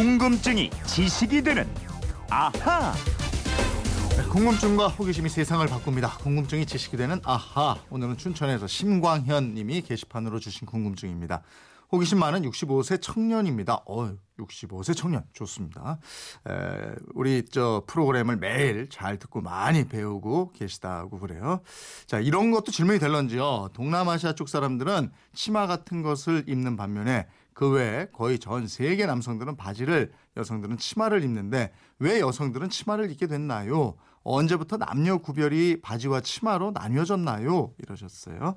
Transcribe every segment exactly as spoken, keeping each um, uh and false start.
궁금증이 지식이 되는 아하. 궁금증과 호기심이 세상을 바꿉니다. 궁금증이 지식이 되는 아하. 오늘은 춘천에서 심광현 님이 게시판으로 주신 궁금증입니다. 호기심 많은 육십오 세 청년입니다. 어, 육십오 세 청년 좋습니다. 에, 우리 저 프로그램을 매일 잘 듣고 많이 배우고 계시다고 그래요. 자, 이런 것도 질문이 될런지요. 동남아시아 쪽 사람들은 치마 같은 것을 입는 반면에 그 외에 거의 전 세계 남성들은 바지를, 여성들은 치마를 입는데 왜 여성들은 치마를 입게 됐나요? 언제부터 남녀 구별이 바지와 치마로 나뉘어졌나요? 이러셨어요.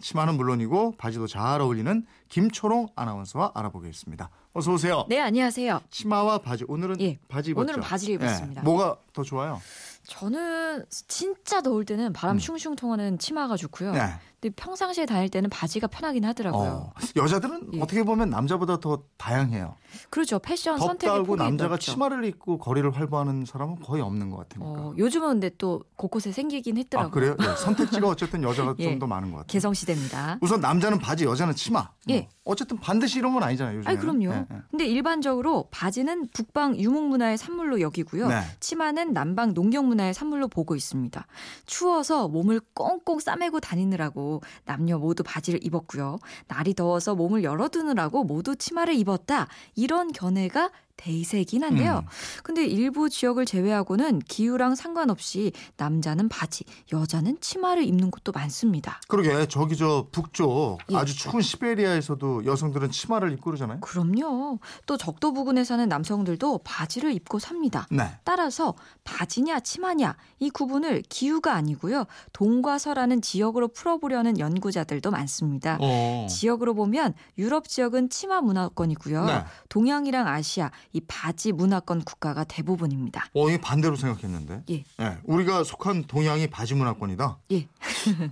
치마는 물론이고 바지도 잘 어울리는 김초롱 아나운서와 알아보겠습니다. 어서 오세요. 네, 안녕하세요. 치마와 바지. 오늘은 예, 바지 입었죠? 오늘은 바지를 입었습니다. 예, 뭐가 더 좋아요? 저는 진짜 더울 때는 바람 슝슝 통하는 치마가 좋고요. 네. 근데 평상시에 다닐 때는 바지가 편하긴 하더라고요. 어, 여자들은 예, 어떻게 보면 남자보다 더 다양해요. 그렇죠. 패션 선택이 폭이 남자가 넓죠. 치마를 입고 거리를 활보하는 사람은 거의 없는 것 같으니까. 어, 요즘은 근데 또 곳곳에 생기긴 했더라고요. 아, 그래요? 네, 선택지가 어쨌든 여자가 예, 좀 더 많은 것 같아요. 개성시대입니다. 우선 남자는 바지, 여자는 치마. 예. 뭐. 어쨌든 반드시 이런 건 아니잖아요. 요즘에는. 아니, 그럼요. 예, 예. 근데 일반적으로 바지는 북방 유목문화의 산물로 여기고요. 네. 치마는 남방 농경문화의 산물로 보고 있습니다. 추워서 몸을 꽁꽁 싸매고 다니느라고 남녀 모두 바지를 입었고요. 날이 더워서 몸을 열어두느라고 모두 치마를 입었다. 이런 견해가 대세이긴 한데요. 음. 근데 일부 지역을 제외하고는 기후랑 상관없이 남자는 바지, 여자는 치마를 입는 곳도 많습니다. 그러게 저기 저 북쪽 예, 아주 추운 시베리아에서도 여성들은 치마를 입고 그러잖아요. 그럼요. 또 적도 부근에 사는 남성들도 바지를 입고 삽니다. 네. 따라서 바지냐 치마냐 이 구분을 기후가 아니고요, 동과 서라는 지역으로 풀어보려는 연구자들도 많습니다. 오. 지역으로 보면 유럽 지역은 치마 문화권이고요. 네. 동양이랑 아시아 이 바지 문화권 국가가 대부분입니다. 어, 이게 반대로 생각했는데. 예. 예. 우리가 속한 동양이 바지 문화권이다. 예.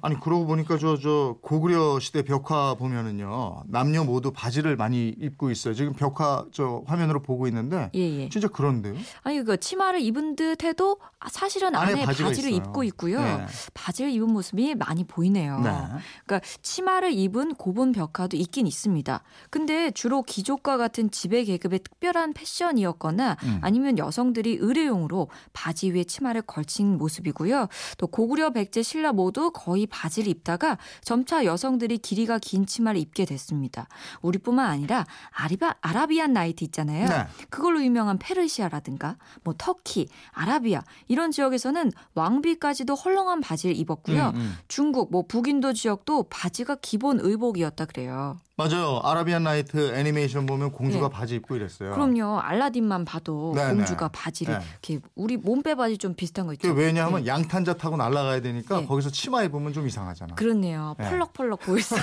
아니 그러고 보니까 저 저 고구려 시대 벽화 보면은요, 남녀 모두 바지를 많이 입고 있어요. 지금 벽화 저 화면으로 보고 있는데. 예예. 진짜 그런데요. 아니 그 치마를 입은 듯해도 사실은 안에, 안에 바지를 있어요. 입고 있고요. 예. 바지를 입은 모습이 많이 보이네요. 네. 그러니까 치마를 입은 고분 벽화도 있긴 있습니다. 근데 주로 귀족과 같은 지배 계급의 특별한 패션이었거나 음, 아니면 여성들이 의뢰용으로 바지 위에 치마를 걸친 모습이고요. 또 고구려, 백제, 신라 모두 거의 바지를 입다가 점차 여성들이 길이가 긴 치마를 입게 됐습니다. 우리뿐만 아니라 아리바, 아라비안 나이트 있잖아요. 네. 그걸로 유명한 페르시아라든가 뭐 터키, 아라비아 이런 지역에서는 왕비까지도 헐렁한 바지를 입었고요. 음, 음. 중국, 뭐 북인도 지역도 바지가 기본 의복이었다 그래요. 맞아요. 아라비안 나이트 애니메이션 보면 공주가 예, 바지 입고 이랬어요. 그럼요. 알라딘만 봐도 네네, 공주가 바지를 네, 이렇게 우리 몸빼 바지 좀 비슷한 거 있죠. 왜냐하면 네, 양탄자 타고 날아가야 되니까 네, 거기서 치마 입으면 좀 이상하잖아. 그렇네요. 네. 펄럭펄럭 보이세요.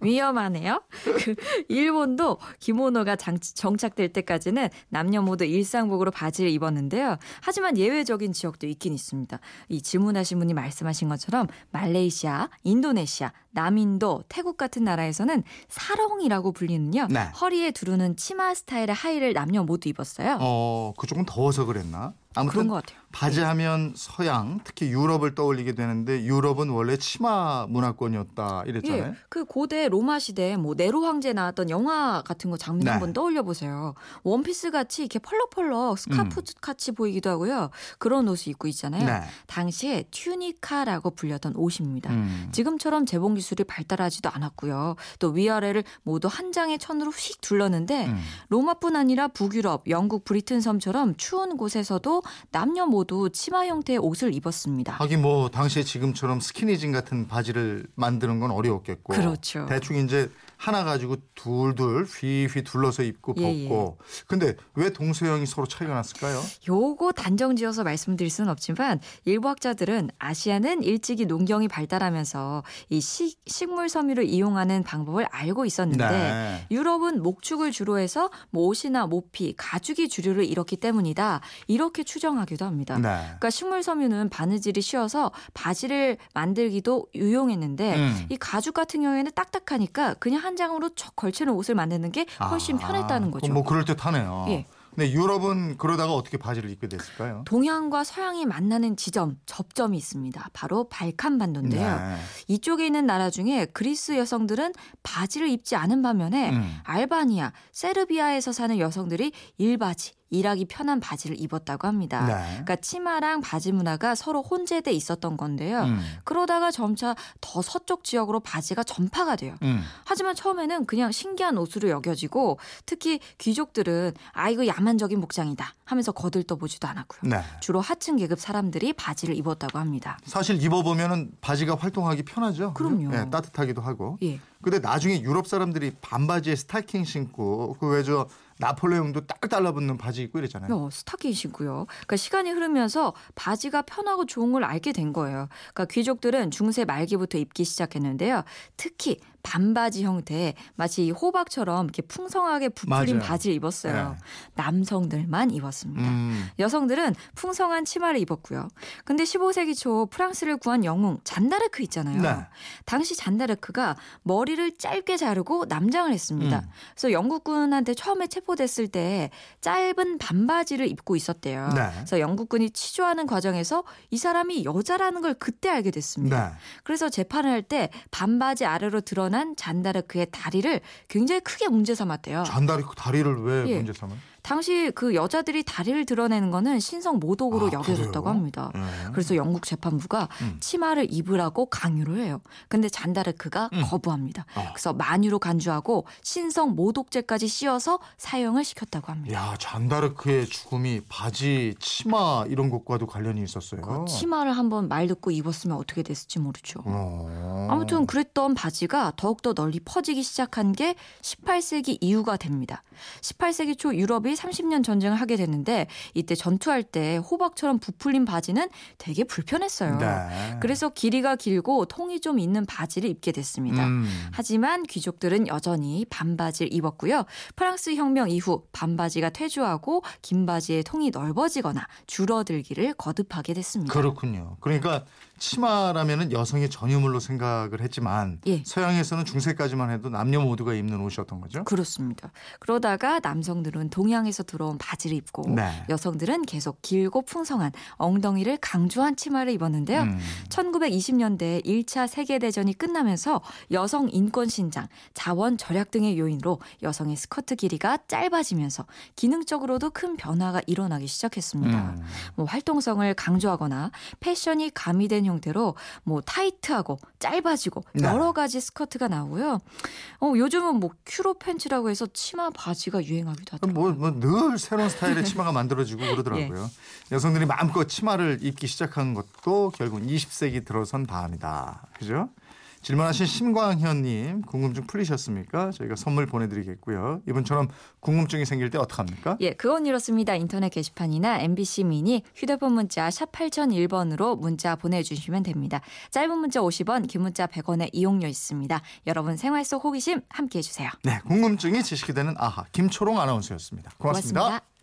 위험하네요. 그 일본도 기모노가 장, 정착될 때까지는 남녀 모두 일상복으로 바지를 입었는데요. 하지만 예외적인 지역도 있긴 있습니다. 이 질문하신 분이 말씀하신 것처럼 말레이시아, 인도네시아, 남인도, 태국 같은 나라에서는 사렁이라고 불리는요, 네, 허리에 두르는 치마 스타일의 하의를 남녀 모두 입었어요. 어, 그쪽은 더워서 그랬나? 아무튼 그런 것 같아요. 바지하면 네, 서양, 특히 유럽을 떠올리게 되는데 유럽은 원래 치마 문화권이었다 이랬잖아요. 예, 그 고대 로마 시대 뭐 네로 황제 나왔던 영화 같은 거 장면 네, 한번 떠올려 보세요. 원피스 같이 이렇게 펄럭펄럭 스카프 음, 같이 보이기도 하고요. 그런 옷을 입고 있잖아요. 네. 당시에 튜니카라고 불렸던 옷입니다. 음. 지금처럼 재봉 기술이 발달하지도 않았고요. 또 위아래를 모두 한 장의 천으로 휙 둘렀는데 음, 로마뿐 아니라 북유럽, 영국 브리튼 섬처럼 추운 곳에서도 남녀 모두 치마 형태의 옷을 입었습니다. 하긴 뭐 당시에 지금처럼 스키니진 같은 바지를 만드는 건 어려웠겠고. 그렇죠. 대충 이제 하나 가지고 둘둘 휘휘 둘러서 입고 예, 벗고. 예. 근데 왜 동서양이 서로 차이가 났을까요? 요거 단정지어서 말씀드릴 수는 없지만 일부 학자들은 아시아는 일찍이 농경이 발달하면서 이 시, 식물 섬유를 이용하는 방법을 알고 있었는데 네, 유럽은 목축을 주로 해서 뭐 옷이나 모피, 가죽이 주류를 이뤘기 때문이다, 이렇게 추정하기도 합니다. 네. 그러니까 식물 섬유는 바느질이 쉬워서 바지를 만들기도 유용했는데 음, 이 가죽 같은 경우에는 딱딱하니까 그냥 한 장으로 척 걸치는 옷을 만드는 게 훨씬 아, 편했다는 거죠. 뭐 그럴 듯하네요. 예. 근데 유럽은 그러다가 어떻게 바지를 입게 됐을까요? 동양과 서양이 만나는 지점, 접점이 있습니다. 바로 발칸반도인데요. 네. 이쪽에 있는 나라 중에 그리스 여성들은 바지를 입지 않은 반면에 음. 알바니아, 세르비아에서 사는 여성들이 일바지, 일하기 편한 바지를 입었다고 합니다. 네. 그러니까 치마랑 바지 문화가 서로 혼재돼 있었던 건데요. 음. 그러다가 점차 더 서쪽 지역으로 바지가 전파가 돼요. 음. 하지만 처음에는 그냥 신기한 옷으로 여겨지고 특히 귀족들은 아 이거 야만적인 복장이다 하면서 거들떠보지도 않았고요. 네. 주로 하층 계급 사람들이 바지를 입었다고 합니다. 사실 입어보면 바지가 활동하기 편하죠. 그럼요. 네, 따뜻하기도 하고. 예. 근데 나중에 유럽 사람들이 반바지에 스타킹 신고 그 왜 저 나폴레옹도 딱 달라붙는 바지 입고 이랬잖아요. 어, 스타킹 신고요. 그러니까 시간이 흐르면서 바지가 편하고 좋은 걸 알게 된 거예요. 그러니까 귀족들은 중세 말기부터 입기 시작했는데요. 특히 반바지 형태의 마치 이 호박처럼 이렇게 풍성하게 부풀린 맞아요. 바지를 입었어요. 네. 남성들만 입었습니다. 음. 여성들은 풍성한 치마를 입었고요. 근데 십오 세기 초 프랑스를 구한 영웅 잔다르크 있잖아요. 네. 당시 잔다르크가 머리를 짧게 자르고 남장을 했습니다. 음. 그래서 영국군한테 처음에 체포됐을 때 짧은 반바지를 입고 있었대요. 네. 그래서 영국군이 취조하는 과정에서 이 사람이 여자라는 걸 그때 알게 됐습니다. 네. 그래서 재판을 할 때 반바지 아래로 드러난 난 잔다르크의 다리를 굉장히 크게 문제 삼았대요. 잔다르크 다리를 왜 예. 문제 삼아요? 당시 그 여자들이 다리를 드러내는 거는 신성 모독으로 아, 여겨졌다고 그래요? 합니다. 예. 그래서 영국 재판부가 음. 치마를 입으라고 강요를 해요. 근데 잔다르크가 음. 거부합니다. 아. 그래서 만유로 간주하고 신성 모독죄까지 씌워서 사형을 시켰다고 합니다. 야, 잔다르크의 죽음이 바지, 치마 이런 것과도 관련이 있었어요. 그 치마를 한번 말 듣고 입었으면 어떻게 됐을지 모르죠. 어. 아무튼 그랬던 바지가 더욱더 널리 퍼지기 시작한 게 십팔 세기 이후가 됩니다. 십팔 세기 초 유럽이 삼십 년 전쟁을 하게 됐는데 이때 전투할 때 호박처럼 부풀린 바지는 되게 불편했어요. 네. 그래서 길이가 길고 통이 좀 있는 바지를 입게 됐습니다. 음. 하지만 귀족들은 여전히 반바지를 입었고요. 프랑스 혁명 이후 반바지가 퇴조하고 긴 바지의 통이 넓어지거나 줄어들기를 거듭하게 됐습니다. 그렇군요. 그러니까 치마라면 여성의 전유물로 생각을 했지만 예. 서양에서는 중세까지만 해도 남녀 모두가 입는 옷이었던 거죠? 그렇습니다. 그러다가 남성들은 동양 에서 들어온 바지를 입고 네. 여성들은 계속 길고 풍성한 엉덩이를 강조한 치마를 입었는데요. 음. 천구백이십 년대 일 차 세계대전이 끝나면서 여성 인권 신장, 자원 절약 등의 요인으로 여성의 스커트 길이가 짧아지면서 기능적으로도 큰 변화가 일어나기 시작했습니다. 음. 뭐 활동성을 강조하거나 패션이 가미된 형태로 뭐 타이트하고 짧아지고 네. 여러 가지 스커트가 나오고요. 어, 요즘은 뭐 큐로 팬츠라고 해서 치마 바지가 유행하기도 하더라고요. 뭐, 뭐 늘 새로운 스타일의 치마가 만들어지고 그러더라고요. 예. 여성들이 마음껏 치마를 입기 시작한 것도 결국 이십 세기 들어선 다음이다. 그죠? 질문하신 심광현님 궁금증 풀리셨습니까? 저희가 선물 보내드리겠고요. 이분처럼 궁금증이 생길 때 어떡합니까? 예, 그건 이렇습니다. 인터넷 게시판이나 엠비씨 미니 휴대폰 문자 샵 팔공공일 번으로 문자 보내주시면 됩니다. 짧은 문자 오십 원, 긴 문자 백 원의 이용료 있습니다. 여러분 생활 속 호기심 함께해 주세요. 네, 궁금증이 지식이 되는 아하 김초롱 아나운서였습니다. 고맙습니다. 고맙습니다.